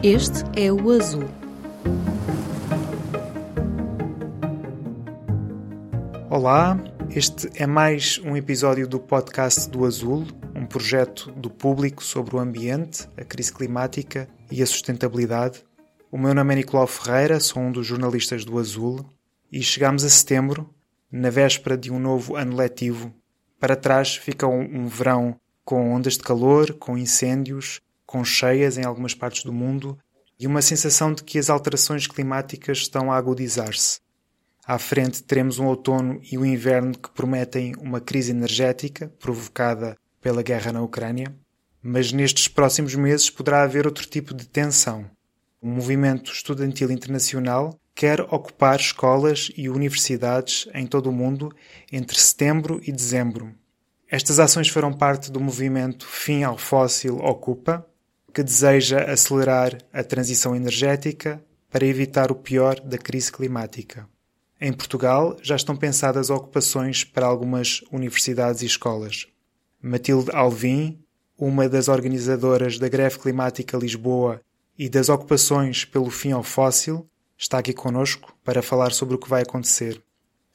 Este é o Azul. Olá, este é mais um episódio do podcast do Azul, um projeto do Público sobre o ambiente, a crise climática e a sustentabilidade. O meu nome é Nicolau Ferreira, sou um dos jornalistas do Azul e chegámos a setembro, na véspera de um novo ano letivo. Para trás fica um verão com ondas de calor, com incêndios, com cheias em algumas partes do mundo e uma sensação de que as alterações climáticas estão a agudizar-se. À frente teremos um outono e um inverno que prometem uma crise energética provocada pela guerra na Ucrânia, mas nestes próximos meses poderá haver outro tipo de tensão. O movimento estudantil internacional quer ocupar escolas e universidades em todo o mundo entre setembro e dezembro. Estas ações farão parte do movimento Fim ao Fóssil Ocupa, que deseja acelerar a transição energética para evitar o pior da crise climática. Em Portugal já estão pensadas ocupações para algumas universidades e escolas. Matilde Alvim, uma das organizadoras da Greve Climática Lisboa e das ocupações pelo fim ao fóssil, está aqui connosco para falar sobre o que vai acontecer.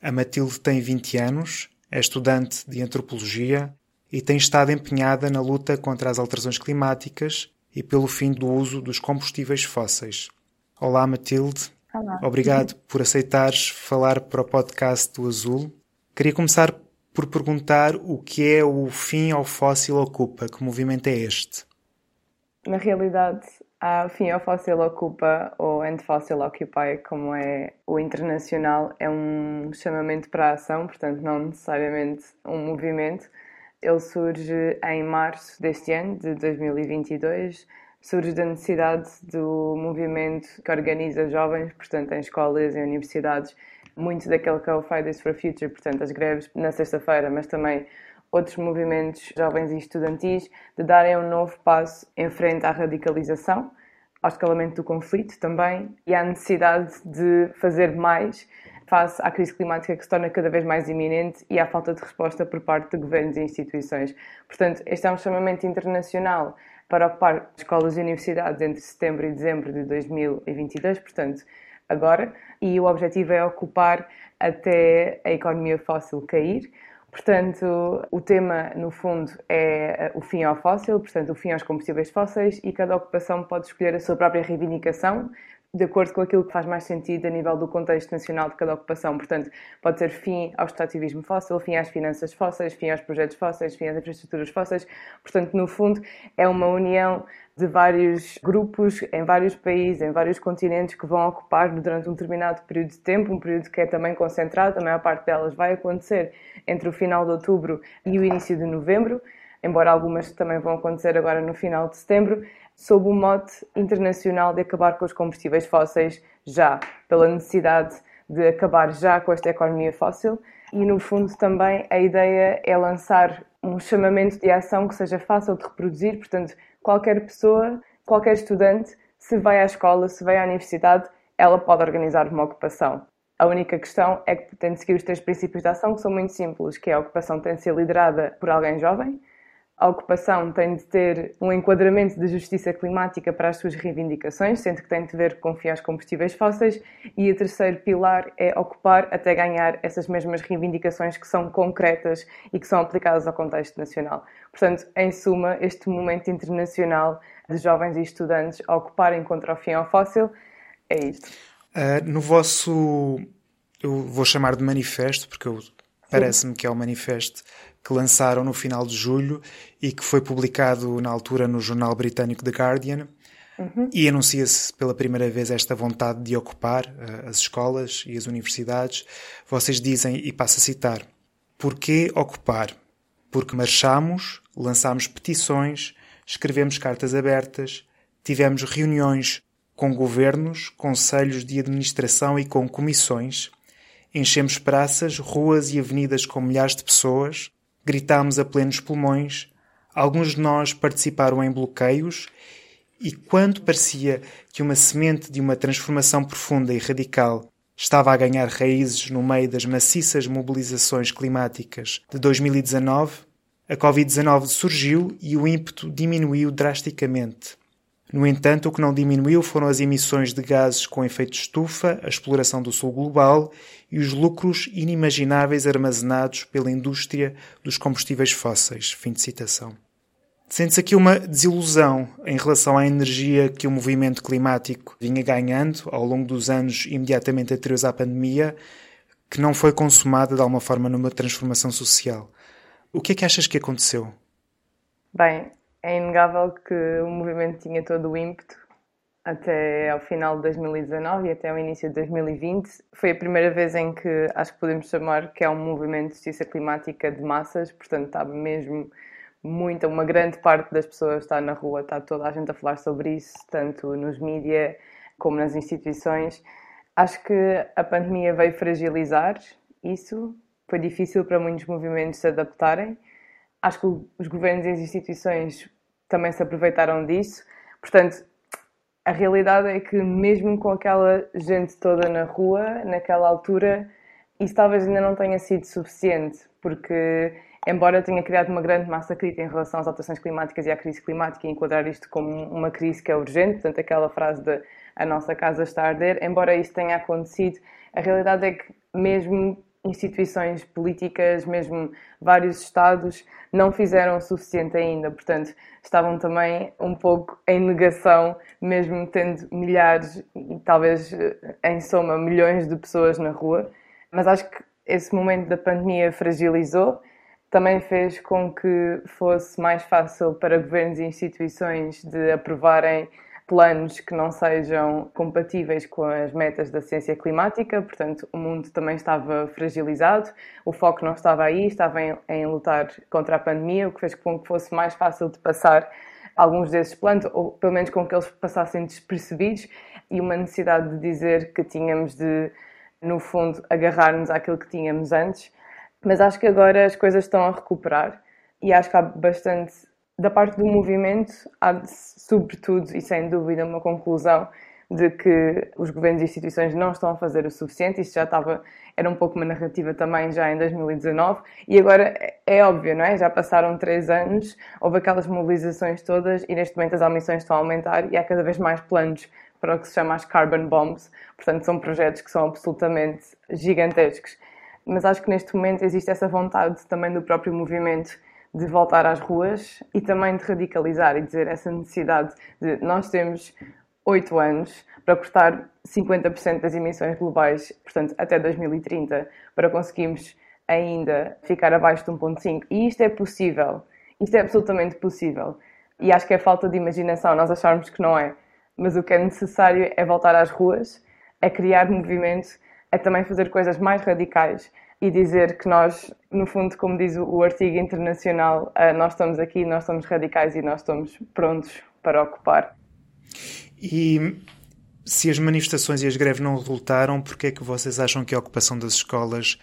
A Matilde tem 20 anos, é estudante de antropologia e tem estado empenhada na luta contra as alterações climáticas e pelo fim do uso dos combustíveis fósseis. Olá, Matilde. Olá. Obrigado por aceitares falar para o podcast do Azul. Queria começar por perguntar o que é o Fim ao Fóssil Ocupa, que movimento é este? Na realidade, o Fim ao Fóssil Ocupa, ou End Fóssil Occupy, como é o internacional, é um chamamento para a ação, portanto não necessariamente um movimento. Ele surge em março deste ano, de 2022, surge da necessidade do movimento que organiza jovens, portanto em escolas e universidades, muito daquele que é o Fridays for Future, portanto as greves na sexta-feira, mas também outros movimentos jovens e estudantis, de darem um novo passo em frente à radicalização, ao escalamento do conflito também e à necessidade de fazer mais face à crise climática que se torna cada vez mais iminente e à falta de resposta por parte de governos e instituições. Portanto, este é um chamamento internacional para ocupar escolas e universidades entre setembro e dezembro de 2022, portanto, agora, e o objetivo é ocupar até a economia fóssil cair. Portanto, o tema, no fundo, é o fim ao fóssil, portanto, o fim aos combustíveis fósseis, e cada ocupação pode escolher a sua própria reivindicação de acordo com aquilo que faz mais sentido a nível do contexto nacional de cada ocupação. Portanto, pode ser fim ao extrativismo fóssil, fim às finanças fósseis, fim aos projetos fósseis, fim às infraestruturas fósseis. Portanto, no fundo, é uma união de vários grupos em vários países, em vários continentes que vão ocupar durante um determinado período de tempo, um período que é também concentrado, a maior parte delas vai acontecer entre o final de outubro e o início de novembro, embora algumas também vão acontecer agora no final de setembro, sob o mote internacional de acabar com os combustíveis fósseis já, pela necessidade de acabar já com esta economia fóssil. E, no fundo, também a ideia é lançar um chamamento de ação que seja fácil de reproduzir, portanto, qualquer pessoa, qualquer estudante, se vai à escola, se vai à universidade, ela pode organizar uma ocupação. A única questão é que tem de seguir os três princípios de ação, que são muito simples, que é a ocupação tem de ser liderada por alguém jovem, a ocupação tem de ter um enquadramento de justiça climática para as suas reivindicações, sendo que tem de ver com fim aos combustíveis fósseis, e o terceiro pilar é ocupar até ganhar essas mesmas reivindicações que são concretas e que são aplicadas ao contexto nacional. Portanto, em suma, este momento internacional de jovens e estudantes a ocuparem contra o fim ao fóssil é isto. No vosso, eu vou chamar de manifesto, porque parece-me que é o manifesto que lançaram no final de julho e que foi publicado na altura no jornal britânico The Guardian, e anuncia-se pela primeira vez esta vontade de ocupar as escolas e as universidades. Vocês dizem, e passo a citar, porquê ocupar? Porque marchamos, lançámos petições, escrevemos cartas abertas, tivemos reuniões com governos, conselhos de administração e com comissões. Enchemos praças, ruas e avenidas com milhares de pessoas, gritámos a plenos pulmões, alguns de nós participaram em bloqueios e quando parecia que uma semente de uma transformação profunda e radical estava a ganhar raízes no meio das maciças mobilizações climáticas de 2019, a Covid-19 surgiu e o ímpeto diminuiu drasticamente. No entanto, o que não diminuiu foram as emissões de gases com efeito de estufa, a exploração do sul global e os lucros inimagináveis armazenados pela indústria dos combustíveis fósseis. Fim de citação. Sente-se aqui uma desilusão em relação à energia que o movimento climático vinha ganhando ao longo dos anos imediatamente anteriores à pandemia, que não foi consumada de alguma forma numa transformação social. O que é que achas que aconteceu? Bem, é inegável que o movimento tinha todo o ímpeto até ao final de 2019 e até ao início de 2020. Foi a primeira vez em que acho que podemos chamar que é um movimento de justiça climática de massas, portanto está mesmo uma grande parte das pessoas está na rua, está toda a gente a falar sobre isso, tanto nos mídia como nas instituições. Acho que a pandemia veio fragilizar isso, foi difícil para muitos movimentos se adaptarem. Acho que os governos e as instituições também se aproveitaram disso. Portanto, a realidade é que mesmo com aquela gente toda na rua, naquela altura, isso talvez ainda não tenha sido suficiente, porque embora tenha criado uma grande massa crítica em relação às alterações climáticas e à crise climática e enquadrar isto como uma crise que é urgente, portanto aquela frase de "a nossa casa está a arder", embora isso tenha acontecido, a realidade é que mesmo instituições políticas, mesmo vários estados, não fizeram o suficiente ainda. Portanto, estavam também um pouco em negação, mesmo tendo milhares e talvez em soma milhões de pessoas na rua. Mas acho que esse momento da pandemia fragilizou, também fez com que fosse mais fácil para governos e instituições de aprovarem planos que não sejam compatíveis com as metas da ciência climática. Portanto, o mundo também estava fragilizado, o foco não estava aí, estava em lutar contra a pandemia, o que fez com que fosse mais fácil de passar alguns desses planos, ou pelo menos com que eles passassem despercebidos, e uma necessidade de dizer que tínhamos de, no fundo, agarrar-nos àquilo que tínhamos antes. Mas acho que agora as coisas estão a recuperar e acho que há bastante... Da parte do movimento, há sobretudo e sem dúvida uma conclusão de que os governos e instituições não estão a fazer o suficiente. Isto já era um pouco uma narrativa também já em 2019 e agora é óbvio, não é? Já passaram 3 anos, houve aquelas mobilizações todas e neste momento as emissões estão a aumentar e há cada vez mais planos para o que se chama as carbon bombs, portanto são projetos que são absolutamente gigantescos. Mas acho que neste momento existe essa vontade também do próprio movimento de voltar às ruas e também de radicalizar e dizer essa necessidade de nós temos 8 anos para cortar 50% das emissões globais, portanto até 2030, para conseguirmos ainda ficar abaixo de 1,5. E isto é possível, isto é absolutamente possível. E acho que é falta de imaginação nós acharmos que não é. Mas o que é necessário é voltar às ruas, é criar movimento, é também fazer coisas mais radicais, e dizer que nós, no fundo, como diz o artigo internacional, nós estamos aqui, nós somos radicais e nós estamos prontos para ocupar. E se as manifestações e as greves não resultaram, porquê é que vocês acham que a ocupação das escolas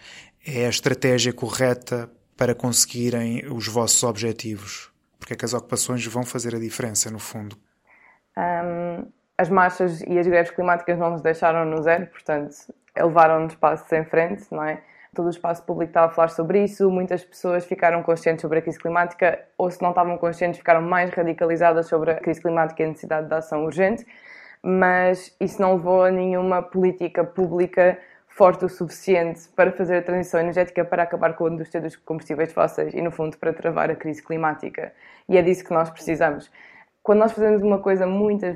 é a estratégia correta para conseguirem os vossos objetivos? Porquê é que as ocupações vão fazer a diferença, no fundo? As marchas e as greves climáticas não nos deixaram no zero, portanto, elevaram-nos passos em frente, não é? Todo o espaço público estava a falar sobre isso, muitas pessoas ficaram conscientes sobre a crise climática ou, se não estavam conscientes, ficaram mais radicalizadas sobre a crise climática e a necessidade de ação urgente, mas isso não levou a nenhuma política pública forte o suficiente para fazer a transição energética, para acabar com a indústria dos combustíveis fósseis e, no fundo, para travar a crise climática. E é disso que nós precisamos. Quando nós fazemos uma coisa muitas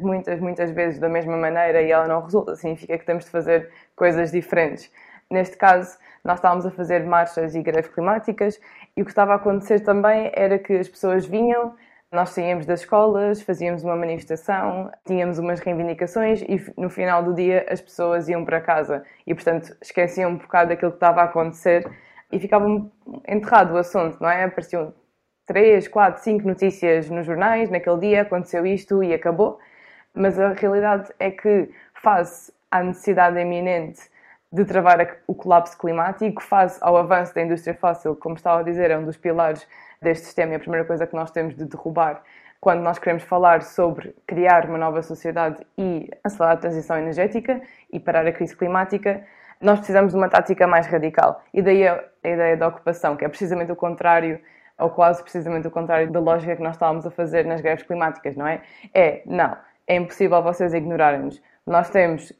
vezes da mesma maneira e ela não resulta, significa que temos de fazer coisas diferentes. Neste caso, nós estávamos a fazer marchas e greves climáticas e o que estava a acontecer também era que as pessoas vinham, nós saíamos das escolas, fazíamos uma manifestação, tínhamos umas reivindicações e no final do dia as pessoas iam para casa e, portanto, esqueciam um bocado daquilo que estava a acontecer e ficava enterrado o assunto, não é? Apareciam 3, 4, 5 notícias nos jornais, naquele dia aconteceu isto e acabou. Mas a realidade é que, face à necessidade iminente de travar o colapso climático, face ao avanço da indústria fóssil, como estava a dizer, é um dos pilares deste sistema e a primeira coisa que nós temos de derrubar quando nós queremos falar sobre criar uma nova sociedade e acelerar a transição energética e parar a crise climática, nós precisamos de uma tática mais radical. E daí a ideia da ocupação, que é precisamente o contrário, ou quase precisamente o contrário da lógica que nós estávamos a fazer nas greves climáticas, não é? É, não, é impossível vocês ignorarem-nos. Nós temos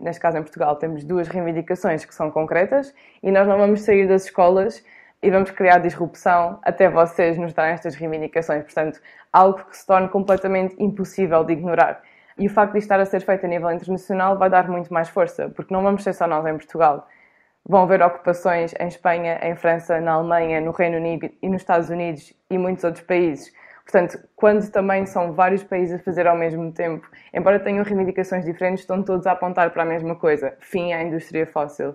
neste caso em Portugal, temos 2 reivindicações que são concretas e nós não vamos sair das escolas e vamos criar disrupção até vocês nos darem estas reivindicações. Portanto, algo que se torne completamente impossível de ignorar. E o facto de isto estar a ser feito a nível internacional vai dar muito mais força, porque não vamos ser só nós em Portugal. Vão haver ocupações em Espanha, em França, na Alemanha, no Reino Unido e nos Estados Unidos e muitos outros países. Portanto, quando também são vários países a fazer ao mesmo tempo, embora tenham reivindicações diferentes, estão todos a apontar para a mesma coisa, fim à indústria fóssil.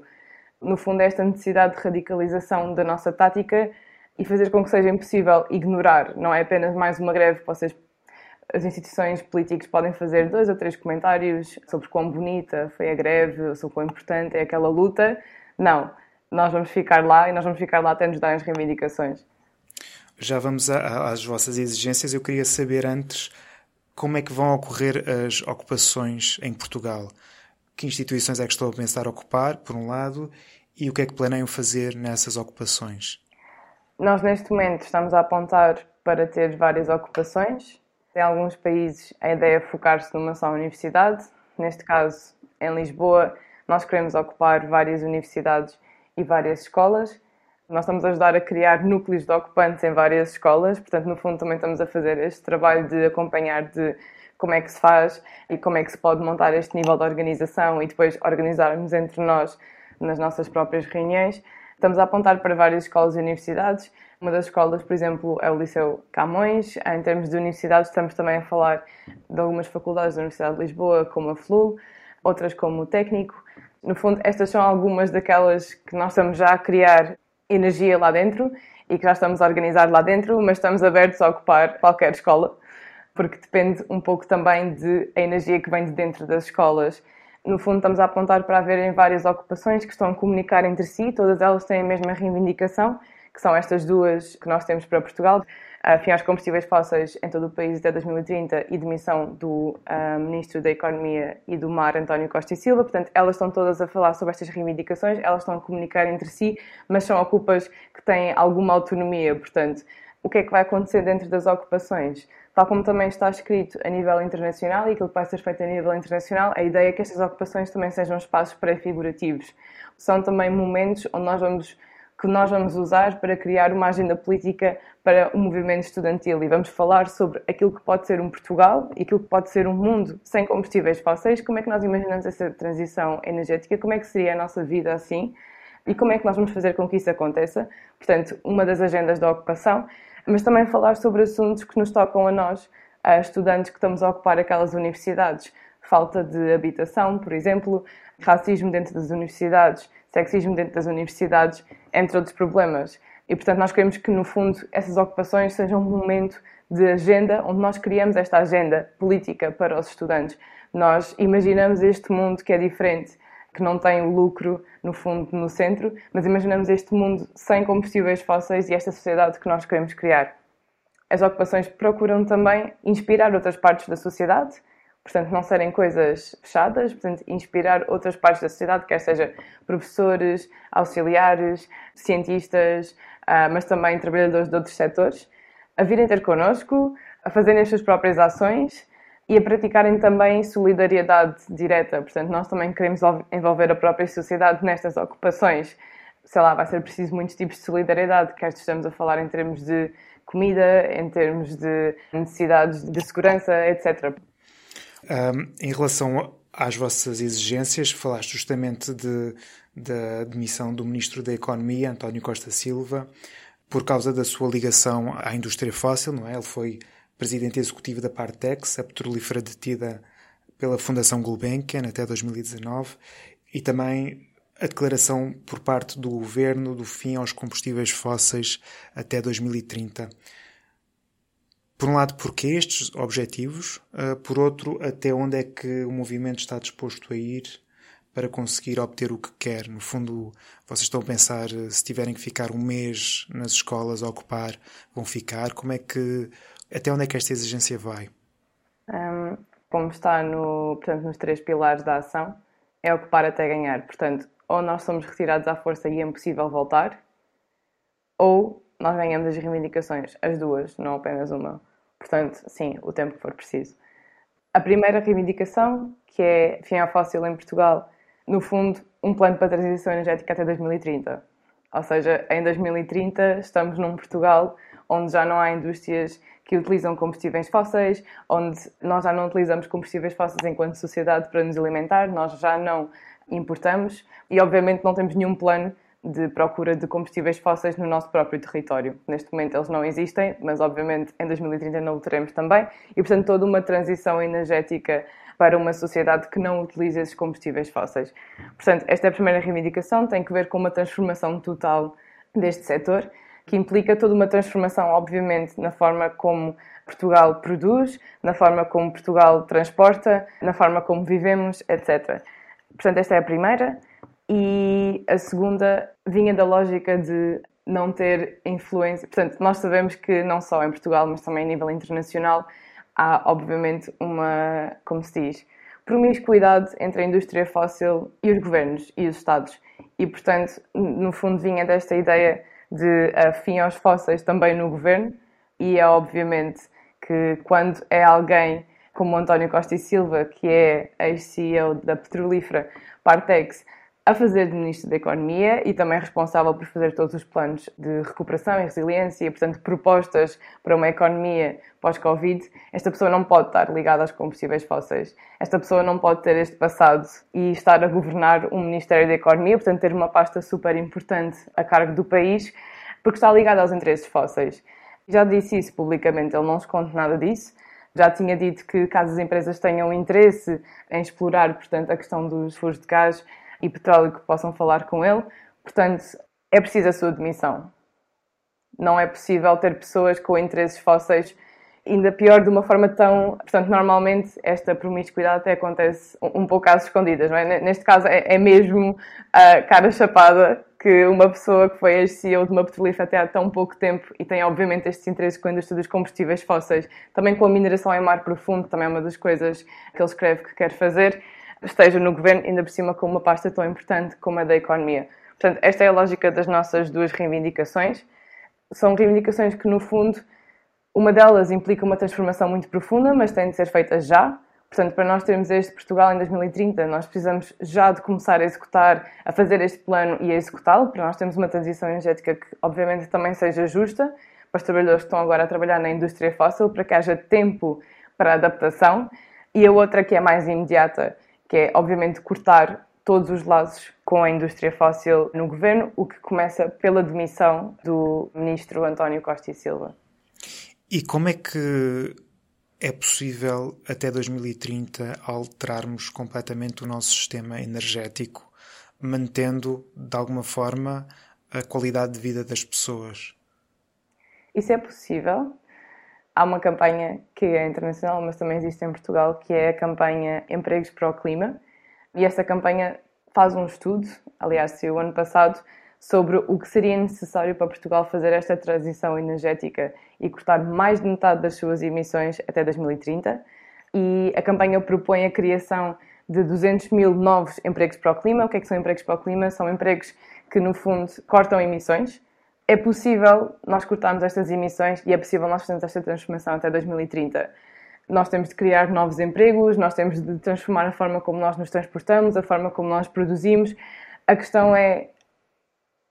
No fundo, é esta necessidade de radicalização da nossa tática e fazer com que seja impossível ignorar. Não é apenas mais uma greve que as instituições políticas podem fazer 2 ou 3 comentários sobre quão bonita foi a greve, ou sobre quão importante é aquela luta. Não, nós vamos ficar lá e nós vamos ficar lá até nos darem as reivindicações. Já vamos às vossas exigências. Eu queria saber antes como é que vão ocorrer as ocupações em Portugal. Que instituições é que estão a pensar ocupar, por um lado, e o que é que planeiam fazer nessas ocupações? Nós, neste momento, estamos a apontar para ter várias ocupações. Em alguns países, a ideia é focar-se numa só universidade. Neste caso, em Lisboa, nós queremos ocupar várias universidades e várias escolas. Nós estamos a ajudar a criar núcleos de ocupantes em várias escolas, portanto, no fundo, também estamos a fazer este trabalho de acompanhar de como é que se faz e como é que se pode montar este nível de organização e depois organizarmos entre nós nas nossas próprias reuniões. Estamos a apontar para várias escolas e universidades. Uma das escolas, por exemplo, é o Liceu Camões. Em termos de universidades, estamos também a falar de algumas faculdades da Universidade de Lisboa, como a FLU, outras como o Técnico. No fundo, estas são algumas daquelas que nós estamos já a criar energia lá dentro e que já estamos a organizar lá dentro, mas estamos abertos a ocupar qualquer escola, porque depende um pouco também da energia que vem de dentro das escolas. No fundo, estamos a apontar para haverem várias ocupações que estão a comunicar entre si, todas elas têm a mesma reivindicação, que são estas 2 que nós temos para Portugal, fim aos combustíveis fósseis em todo o país até 2030 e demissão do Ministro da Economia e do Mar, António Costa e Silva. Portanto, elas estão todas a falar sobre estas reivindicações, elas estão a comunicar entre si, mas são ocupas que têm alguma autonomia. Portanto, o que é que vai acontecer dentro das ocupações? Tal como também está escrito a nível internacional e aquilo que vai ser feito a nível internacional, a ideia é que estas ocupações também sejam espaços pré-figurativos. São também momentos onde que nós vamos usar para criar uma agenda política para o movimento estudantil e vamos falar sobre aquilo que pode ser um Portugal e aquilo que pode ser um mundo sem combustíveis fósseis, como é que nós imaginamos essa transição energética, como é que seria a nossa vida assim e como é que nós vamos fazer com que isso aconteça. Portanto, uma das agendas da ocupação, mas também falar sobre assuntos que nos tocam a nós, a estudantes que estamos a ocupar aquelas universidades. Falta de habitação, por exemplo, racismo dentro das universidades, sexismo dentro das universidades, entre outros problemas. E, portanto, nós queremos que, no fundo, essas ocupações sejam um momento de agenda onde nós criamos esta agenda política para os estudantes. Nós imaginamos este mundo que é diferente, que não tem o lucro, no fundo, no centro, mas imaginamos este mundo sem combustíveis fósseis e esta sociedade que nós queremos criar. As ocupações procuram também inspirar outras partes da sociedade, portanto, não serem coisas fechadas, portanto, inspirar outras partes da sociedade, quer seja professores, auxiliares, cientistas, mas também trabalhadores de outros setores, a virem ter connosco, a fazerem as suas próprias ações e a praticarem também solidariedade direta. Portanto, nós também queremos envolver a própria sociedade nestas ocupações. Sei lá, vai ser preciso muitos tipos de solidariedade, quer estamos a falar em termos de comida, em termos de necessidades de segurança, etc. Em relação às vossas exigências, falaste justamente da demissão do Ministro da Economia, António Costa Silva, por causa da sua ligação à indústria fóssil, não é? Ele foi presidente executivo da Partex, a petrolífera detida pela Fundação Gulbenkian até 2019, e também a declaração por parte do governo do fim aos combustíveis fósseis até 2030. Por um lado, porquê estes objetivos? Por outro, até onde é que o movimento está disposto a ir para conseguir obter o que quer? No fundo, vocês estão a pensar, se tiverem que ficar um mês nas escolas a ocupar, vão ficar? Até onde é que esta exigência vai? Como está nos 3 pilares da ação, é ocupar até ganhar. Portanto, ou nós somos retirados à força e é impossível voltar, ou nós ganhamos as reivindicações, as 2, não apenas uma. Portanto, sim, o tempo que for preciso. A primeira reivindicação, que é Fim ao Fóssil em Portugal, no fundo, um plano para a transição energética até 2030. Ou seja, em 2030 estamos num Portugal onde já não há indústrias que utilizam combustíveis fósseis, onde nós já não utilizamos combustíveis fósseis enquanto sociedade para nos alimentar, nós já não importamos e, obviamente, não temos nenhum plano de procura de combustíveis fósseis no nosso próprio território. Neste momento eles não existem, mas, obviamente, em 2030 não o teremos também e, portanto, toda uma transição energética para uma sociedade que não utiliza esses combustíveis fósseis. Portanto, esta é a primeira reivindicação, tem que ver com uma transformação total deste setor, que implica toda uma transformação, obviamente, na forma como Portugal produz, na forma como Portugal transporta, na forma como vivemos, etc. Portanto, esta é a primeira. E a segunda vinha da lógica de não ter influência. Portanto, nós sabemos que não só em Portugal, mas também a nível internacional, há, obviamente, uma, como se diz, promiscuidade entre a indústria fóssil e os governos e os Estados. E, portanto, no fundo, vinha desta ideia de fim aos fósseis também no governo, e é obviamente que quando é alguém como António Costa e Silva, que é ex-CEO da petrolífera Partex, a fazer de Ministro da Economia e também responsável por fazer todos os planos de recuperação e resiliência e, portanto, propostas para uma economia pós-Covid, esta pessoa não pode estar ligada aos combustíveis fósseis. Esta pessoa não pode ter este passado e estar a governar um Ministério da Economia, portanto, ter uma pasta super importante a cargo do país, porque está ligada aos interesses fósseis. Já disse isso publicamente, ele não esconde nada disso. Já tinha dito que, caso as empresas tenham interesse em explorar, portanto, a questão dos furos de gás e petróleo, que possam falar com ele. Portanto, é preciso a sua demissão. Não é possível ter pessoas com interesses fósseis, ainda pior de uma forma tão... Portanto, normalmente esta promiscuidade até acontece um pouco às escondidas, não é? Neste caso é mesmo a cara chapada que uma pessoa que foi ex-CEO de uma petrolífera até há tão pouco tempo e tem, obviamente, estes interesses com a indústria dos combustíveis fósseis, também com a mineração em mar profundo, também é uma das coisas que ele escreve que quer fazer, esteja no governo, ainda por cima com uma pasta tão importante como a da economia. Portanto, esta é a lógica das nossas duas reivindicações. São reivindicações que, no fundo, uma delas implica uma transformação muito profunda, mas tem de ser feita já. Portanto, para nós termos este Portugal em 2030, nós precisamos já de começar a executar, a fazer este plano e a executá-lo, para nós termos uma transição energética que, obviamente, também seja justa para os trabalhadores que estão agora a trabalhar na indústria fóssil, para que haja tempo para adaptação. E a outra, que é mais imediata, que é, obviamente, cortar todos os laços com a indústria fóssil no governo, o que começa pela demissão do ministro António Costa e Silva. E como é que é possível, até 2030, alterarmos completamente o nosso sistema energético, mantendo, de alguma forma, a qualidade de vida das pessoas? Isso é possível. Há uma campanha que é internacional, mas também existe em Portugal, que é a campanha Empregos para o Clima. E esta campanha faz um estudo, aliás, saiu o ano passado, sobre o que seria necessário para Portugal fazer esta transição energética e cortar mais de metade das suas emissões até 2030. E a campanha propõe a criação de 200 mil novos empregos para o clima. O que é que são empregos para o clima? São empregos que, no fundo, cortam emissões. É possível nós cortarmos estas emissões e é possível nós fazermos esta transformação até 2030. Nós temos de criar novos empregos, nós temos de transformar a forma como nós nos transportamos, a forma como nós produzimos. A questão é,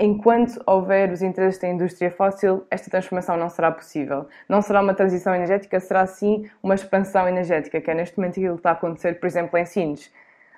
enquanto houver os interesses da indústria fóssil, esta transformação não será possível. Não será uma transição energética, será sim uma expansão energética, que é neste momento aquilo que está a acontecer, por exemplo, em Sines.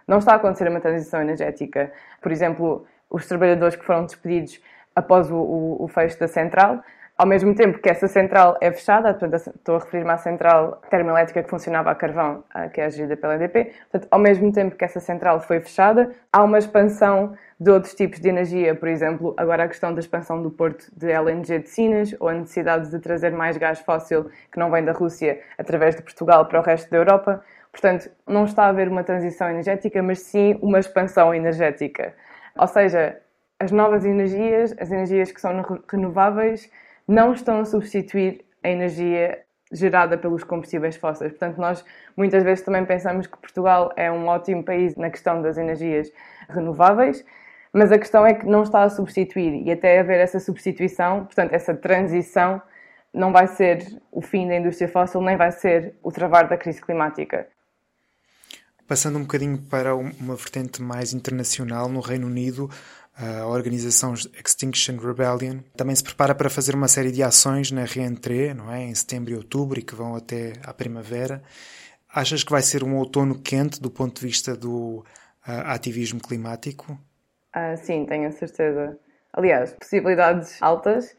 Não está a acontecer uma transição energética. Por exemplo, os trabalhadores que foram despedidos após o fecho da central, ao mesmo tempo que essa central é fechada, portanto, estou a referir-me à central termoelétrica que funcionava a carvão, que é gerida pela EDP, portanto, ao mesmo tempo que essa central foi fechada, há uma expansão de outros tipos de energia, por exemplo, agora a questão da expansão do porto de LNG de Sines, ou a necessidade de trazer mais gás fóssil que não vem da Rússia através de Portugal para o resto da Europa. Portanto, não está a haver uma transição energética, mas sim uma expansão energética. Ou seja, as novas energias, as energias que são renováveis, não estão a substituir a energia gerada pelos combustíveis fósseis. Portanto, nós muitas vezes também pensamos que Portugal é um ótimo país na questão das energias renováveis, mas a questão é que não está a substituir e até haver essa substituição, portanto, essa transição, não vai ser o fim da indústria fóssil, nem vai ser o travar da crise climática. Passando um bocadinho para uma vertente mais internacional, no Reino Unido, a organização Extinction Rebellion também se prepara para fazer uma série de ações na reentrée, não é? Em setembro e outubro, e que vão até à primavera. Achas que vai ser um outono quente do ponto de vista do ativismo climático? Sim, tenho a certeza. Aliás, possibilidades altas.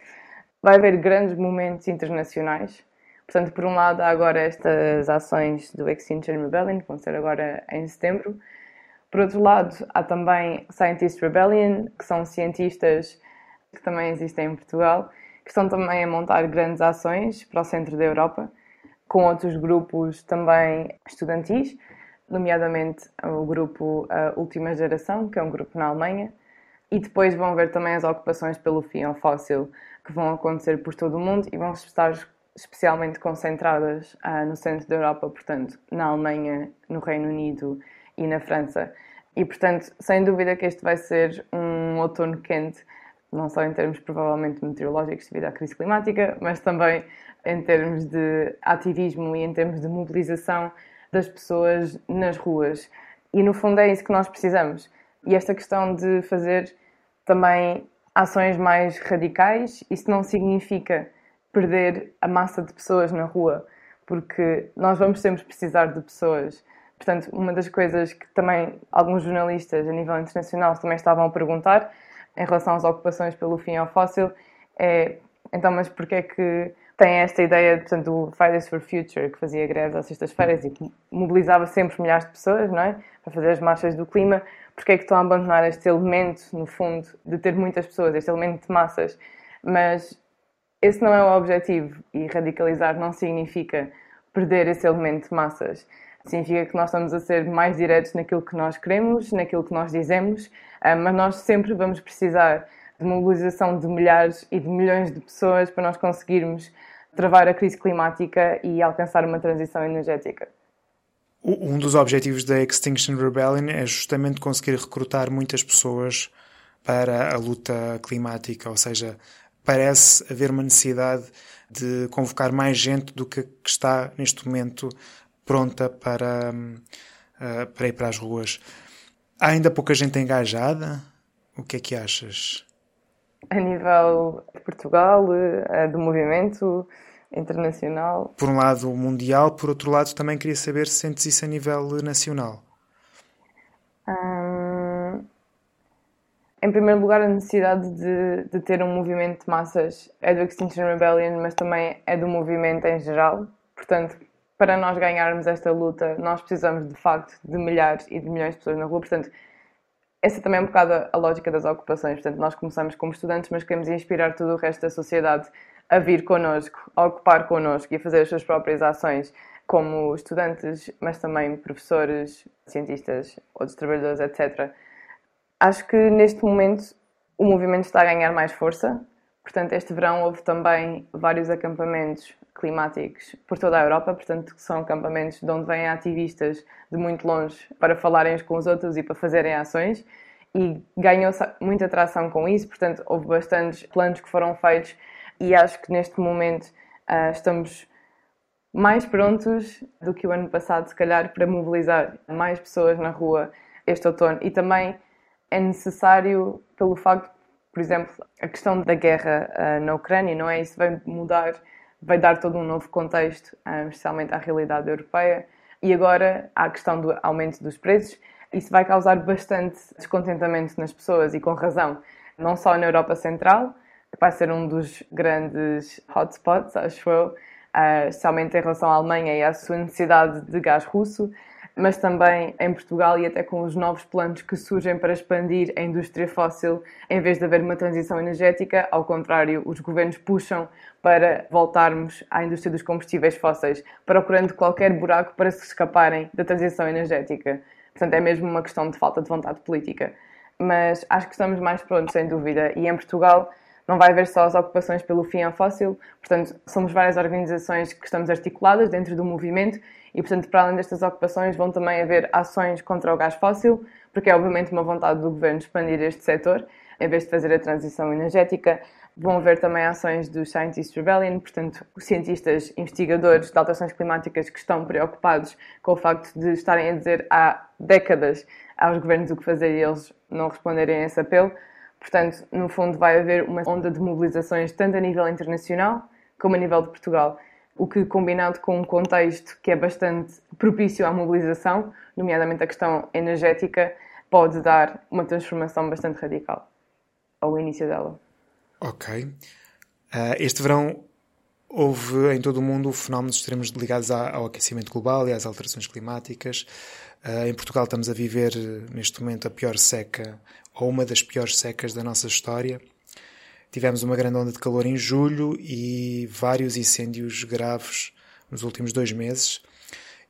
Vai haver grandes momentos internacionais. Portanto, por um lado, há agora estas ações do Extinction Rebellion, que vão ser agora em setembro. Por outro lado, há também Scientist Rebellion, que são cientistas que também existem em Portugal, que estão também a montar grandes ações para o centro da Europa, com outros grupos também estudantis, nomeadamente o grupo Última Geração, que é um grupo na Alemanha. E depois vão ver também as ocupações pelo fim ao fóssil, que vão acontecer por todo o mundo e vão estar especialmente concentradas no centro da Europa, portanto, na Alemanha, no Reino Unido e na França. E, portanto, sem dúvida que este vai ser um outono quente, não só em termos, provavelmente, meteorológicos devido à crise climática, mas também em termos de ativismo e em termos de mobilização das pessoas nas ruas. E, no fundo, é isso que nós precisamos. E esta questão de fazer também ações mais radicais, isso não significa perder a massa de pessoas na rua, porque nós vamos sempre precisar de pessoas. Portanto, uma das coisas que também alguns jornalistas a nível internacional também estavam a perguntar em relação às ocupações pelo fim ao fóssil é, então, mas porquê é que tem esta ideia, portanto, do Fridays for Future, que fazia greves às sextas-feiras e mobilizava sempre milhares de pessoas, não é? Para fazer as marchas do clima, porque é que estão a abandonar este elemento, no fundo, de ter muitas pessoas, este elemento de massas, mas esse não é o objetivo e radicalizar não significa perder esse elemento de massas. Significa que nós estamos a ser mais diretos naquilo que nós queremos, naquilo que nós dizemos, mas nós sempre vamos precisar de mobilização de milhares e de milhões de pessoas para nós conseguirmos travar a crise climática e alcançar uma transição energética. Um dos objetivos da Extinction Rebellion é justamente conseguir recrutar muitas pessoas para a luta climática, ou seja, parece haver uma necessidade de convocar mais gente do que está neste momento pronta para ir para as ruas. Há ainda pouca gente engajada? O que é que achas? A nível de Portugal, do movimento internacional? Por um lado mundial, por outro lado também queria saber se sentes isso a nível nacional. Em primeiro lugar, a necessidade de ter um movimento de massas é do Extinction Rebellion, mas também é do movimento em geral. Portanto, para nós ganharmos esta luta, nós precisamos de facto de milhares e de milhões de pessoas na rua. Portanto, essa também é um bocado a lógica das ocupações. Portanto, nós começamos como estudantes, mas queremos inspirar todo o resto da sociedade a vir connosco, a ocupar connosco e a fazer as suas próprias ações como estudantes, mas também professores, cientistas, outros trabalhadores, etc. Acho que neste momento o movimento está a ganhar mais força. Portanto, este verão houve também vários acampamentos climáticos por toda a Europa. Portanto, são acampamentos de onde vêm ativistas de muito longe para falarem uns com os outros e para fazerem ações. E ganhou muita atração com isso. Portanto, houve bastantes planos que foram feitos. E acho que neste momento estamos mais prontos do que o ano passado, se calhar, para mobilizar mais pessoas na rua este outono. E também é necessário pelo facto, por exemplo, a questão da guerra na Ucrânia, não é? Isso vai mudar, vai dar todo um novo contexto, especialmente à realidade europeia. E agora há a questão do aumento dos preços. Isso vai causar bastante descontentamento nas pessoas e com razão, não só na Europa Central, vai ser um dos grandes hotspots, acho eu, especialmente em relação à Alemanha e à sua necessidade de gás russo, mas também em Portugal e até com os novos planos que surgem para expandir a indústria fóssil, em vez de haver uma transição energética, ao contrário, os governos puxam para voltarmos à indústria dos combustíveis fósseis, procurando qualquer buraco para se escaparem da transição energética. Portanto, é mesmo uma questão de falta de vontade política. Mas acho que estamos mais prontos, sem dúvida, e em Portugal não vai haver só as ocupações pelo fim ao fóssil, portanto, somos várias organizações que estamos articuladas dentro do movimento e, portanto, para além destas ocupações vão também haver ações contra o gás fóssil, porque é obviamente uma vontade do governo expandir este setor, em vez de fazer a transição energética, Vão haver também ações do Scientist Rebellion, portanto, os cientistas investigadores de alterações climáticas que estão preocupados com o facto de estarem a dizer há décadas aos governos o que fazer e eles não responderem a esse apelo. Portanto, no fundo, vai haver uma onda de mobilizações tanto a nível internacional como a nível de Portugal, o que, combinado com um contexto que é bastante propício à mobilização, nomeadamente a questão energética, pode dar uma transformação bastante radical ao início dela. Ok. Este verão houve em todo o mundo fenómenos extremos ligados ao aquecimento global e às alterações climáticas. Em Portugal estamos a viver, neste momento, a pior seca, ou uma das piores secas da nossa história. Tivemos uma grande onda de calor em julho e vários incêndios graves nos últimos 2 meses.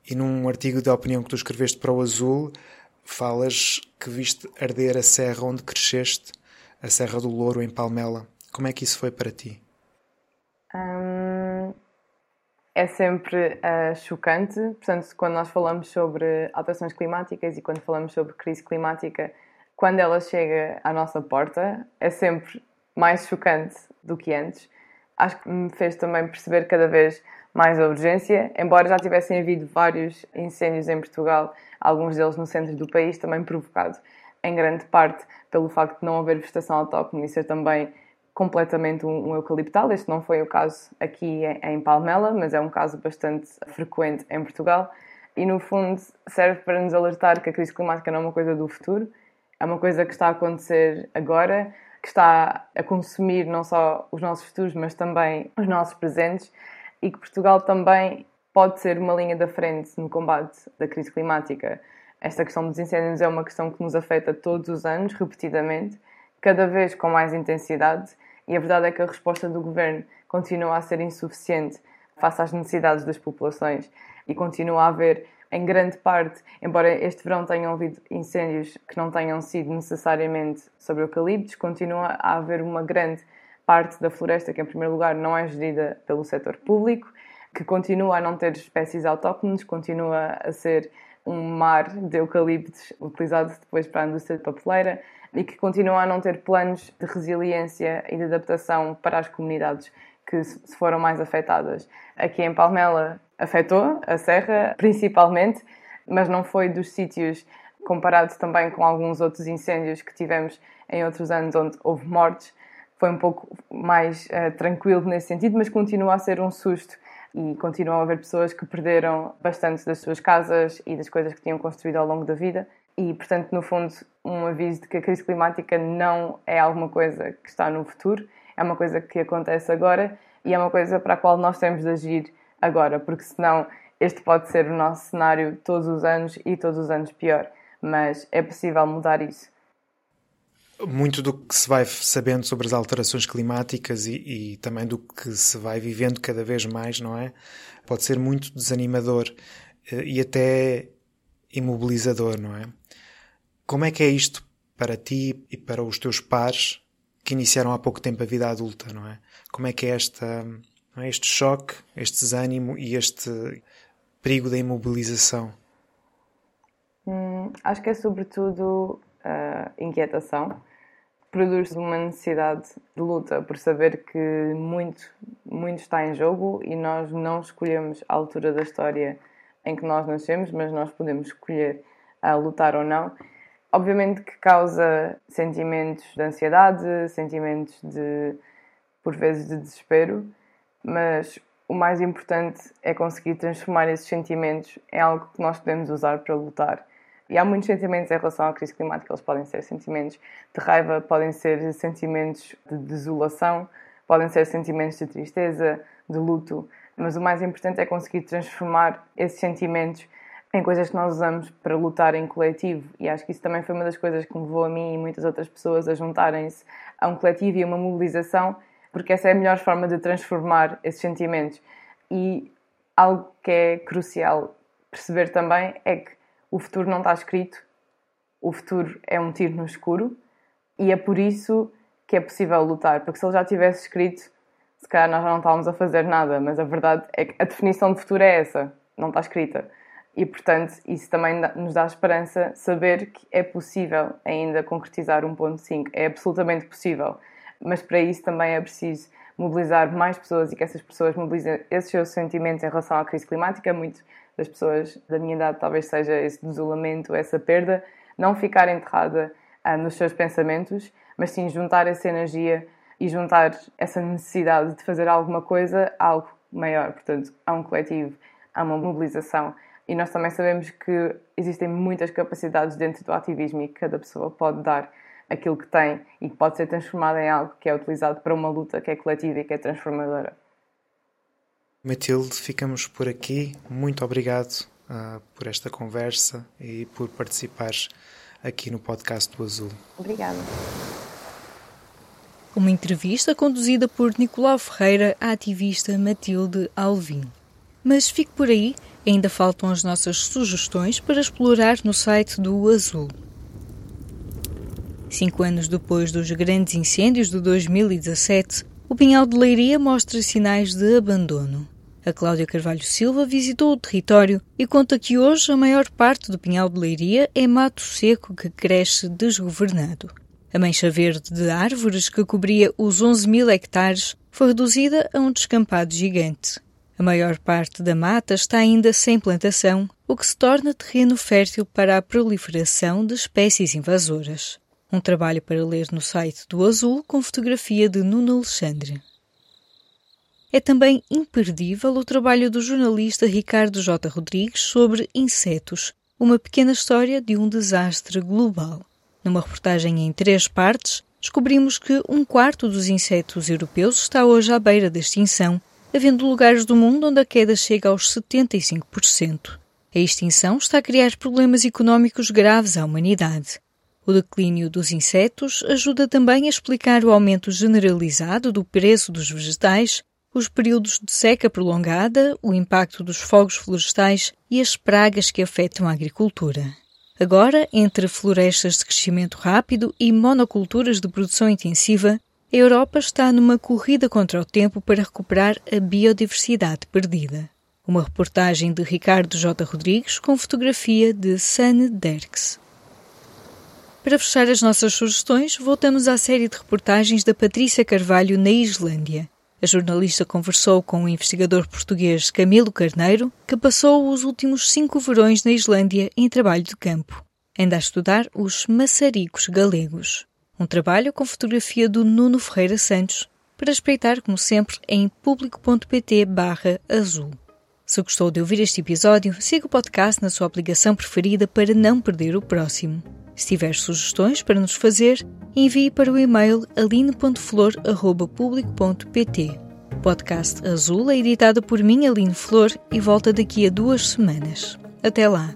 E num artigo da opinião que tu escreveste para o Azul, falas que viste arder a serra onde cresceste, a Serra do Louro, em Palmela. Como é que isso foi para ti? É sempre chocante. Portanto, quando nós falamos sobre alterações climáticas e quando falamos sobre crise climática, quando ela chega à nossa porta, é sempre mais chocante do que antes. Acho que me fez também perceber cada vez mais a urgência. Embora já tivessem havido vários incêndios em Portugal, alguns deles no centro do país, também provocado em grande parte pelo facto de não haver vegetação autóctone e ser também completamente um eucaliptal. Este não foi o caso aqui em Palmela, mas é um caso bastante frequente em Portugal. E, no fundo, serve para nos alertar que a crise climática não é uma coisa do futuro, é uma coisa que está a acontecer agora, que está a consumir não só os nossos futuros, mas também os nossos presentes, e que Portugal também pode ser uma linha da frente no combate da crise climática. Esta questão dos incêndios é uma questão que nos afeta todos os anos, repetidamente, cada vez com mais intensidade, e a verdade é que a resposta do governo continua a ser insuficiente face às necessidades das populações e continua a haver, em grande parte, embora este verão tenham havido incêndios que não tenham sido necessariamente sobre eucaliptos, continua a haver uma grande parte da floresta que, em primeiro lugar, não é gerida pelo setor público, que continua a não ter espécies autóctones, continua a ser um mar de eucaliptos utilizado depois para a indústria de papeleira e que continua a não ter planos de resiliência e de adaptação para as comunidades que se foram mais afetadas. Aqui em Palmela afetou a serra principalmente, mas não foi dos sítios, comparado também com alguns outros incêndios que tivemos em outros anos onde houve mortes, foi um pouco mais tranquilo nesse sentido, mas continua a ser um susto. E continuam a haver pessoas que perderam bastante das suas casas e das coisas que tinham construído ao longo da vida. E, portanto, no fundo, um aviso de que a crise climática não é alguma coisa que está no futuro, é uma coisa que acontece agora e é uma coisa para a qual nós temos de agir agora, porque senão este pode ser o nosso cenário todos os anos e todos os anos pior. Mas é possível mudar isso. Muito do que se vai sabendo sobre as alterações climáticas e também do que se vai vivendo cada vez mais, não é? Pode ser muito desanimador e até imobilizador, não é? Como é que é isto para ti e para os teus pares que iniciaram há pouco tempo a vida adulta, não é? Como é que é este choque, este desânimo e este perigo da imobilização? Acho que é sobretudo inquietação. Produz uma necessidade de luta por saber que muito está em jogo e nós não escolhemos a altura da história em que nós nascemos, mas nós podemos escolher a lutar ou não. Obviamente que causa sentimentos de ansiedade, sentimentos de, por vezes, de desespero, mas o mais importante é conseguir transformar esses sentimentos em algo que nós podemos usar para lutar. E há muitos sentimentos em relação à crise climática. Eles podem ser sentimentos de raiva, podem ser sentimentos de desolação, podem ser sentimentos de tristeza, de luto. Mas o mais importante é conseguir transformar esses sentimentos em coisas que nós usamos para lutar em coletivo. E acho que isso também foi uma das coisas que me levou a mim e muitas outras pessoas a juntarem-se a um coletivo e a uma mobilização, porque essa é a melhor forma de transformar esses sentimentos. E algo que é crucial perceber também é que o futuro não está escrito, o futuro é um tiro no escuro e é por isso que é possível lutar, porque se ele já tivesse escrito, se calhar nós já não estávamos a fazer nada, mas a verdade é que a definição de futuro é essa, não está escrita. E, portanto, isso também nos dá esperança saber que é possível ainda concretizar um ponto 5, é absolutamente possível. mas para isso também é preciso mobilizar mais pessoas e que essas pessoas mobilizem esses seus sentimentos em relação à crise climática. Muitas das pessoas da minha idade talvez seja esse isolamento, essa perda, não ficar enterrada nos seus pensamentos, mas sim juntar essa energia e juntar essa necessidade de fazer alguma coisa a algo maior. Portanto, há um coletivo, há uma mobilização. E nós também sabemos que existem muitas capacidades dentro do ativismo e que cada pessoa pode dar aquilo que tem e que pode ser transformado em algo que é utilizado para uma luta que é coletiva e que é transformadora. Matilde, ficamos por aqui. Muito obrigado por esta conversa e por participares aqui no podcast do Azul. Obrigada. Uma entrevista conduzida por Nicolau Ferreira à ativista Matilde Alvim. Mas fique por aí, ainda faltam as nossas sugestões para explorar no site do Azul. 5 anos depois dos grandes incêndios de 2017, o Pinhal de Leiria mostra sinais de abandono. A Cláudia Carvalho Silva visitou o território e conta que hoje a maior parte do Pinhal de Leiria é mato seco que cresce desgovernado. A mancha verde de árvores que cobria os 11.000 hectares foi reduzida a um descampado gigante. A maior parte da mata está ainda sem plantação, o que se torna terreno fértil para a proliferação de espécies invasoras. Um trabalho para ler no site do Azul com fotografia de Nuno Alexandre. É também imperdível o trabalho do jornalista Ricardo J. Rodrigues sobre insetos, uma pequena história de um desastre global. Numa reportagem em 3 partes, descobrimos que 1/4 dos insetos europeus está hoje à beira da extinção, havendo lugares do mundo onde a queda chega aos 75%. A extinção está a criar problemas económicos graves à humanidade. O declínio dos insetos ajuda também a explicar o aumento generalizado do preço dos vegetais, os períodos de seca prolongada, o impacto dos fogos florestais e as pragas que afetam a agricultura. Agora, entre florestas de crescimento rápido e monoculturas de produção intensiva, a Europa está numa corrida contra o tempo para recuperar a biodiversidade perdida. Uma reportagem de Ricardo J. Rodrigues com fotografia de Sanne Derks. Para fechar as nossas sugestões, voltamos à série de reportagens da Patrícia Carvalho na Islândia. A jornalista conversou com o investigador português Camilo Carneiro, que passou os últimos 5 verões na Islândia em trabalho de campo, ainda a estudar os maçaricos galegos. Um trabalho com fotografia do Nuno Ferreira Santos, para espreitar, como sempre, em publico.pt/azul. Se gostou de ouvir este episódio, siga o podcast na sua aplicação preferida para não perder o próximo. Se tiver sugestões para nos fazer, envie para o e-mail aline.flor@publico.pt. O podcast Azul é editado por mim, Aline Flor, e volta daqui a 2 semanas. Até lá!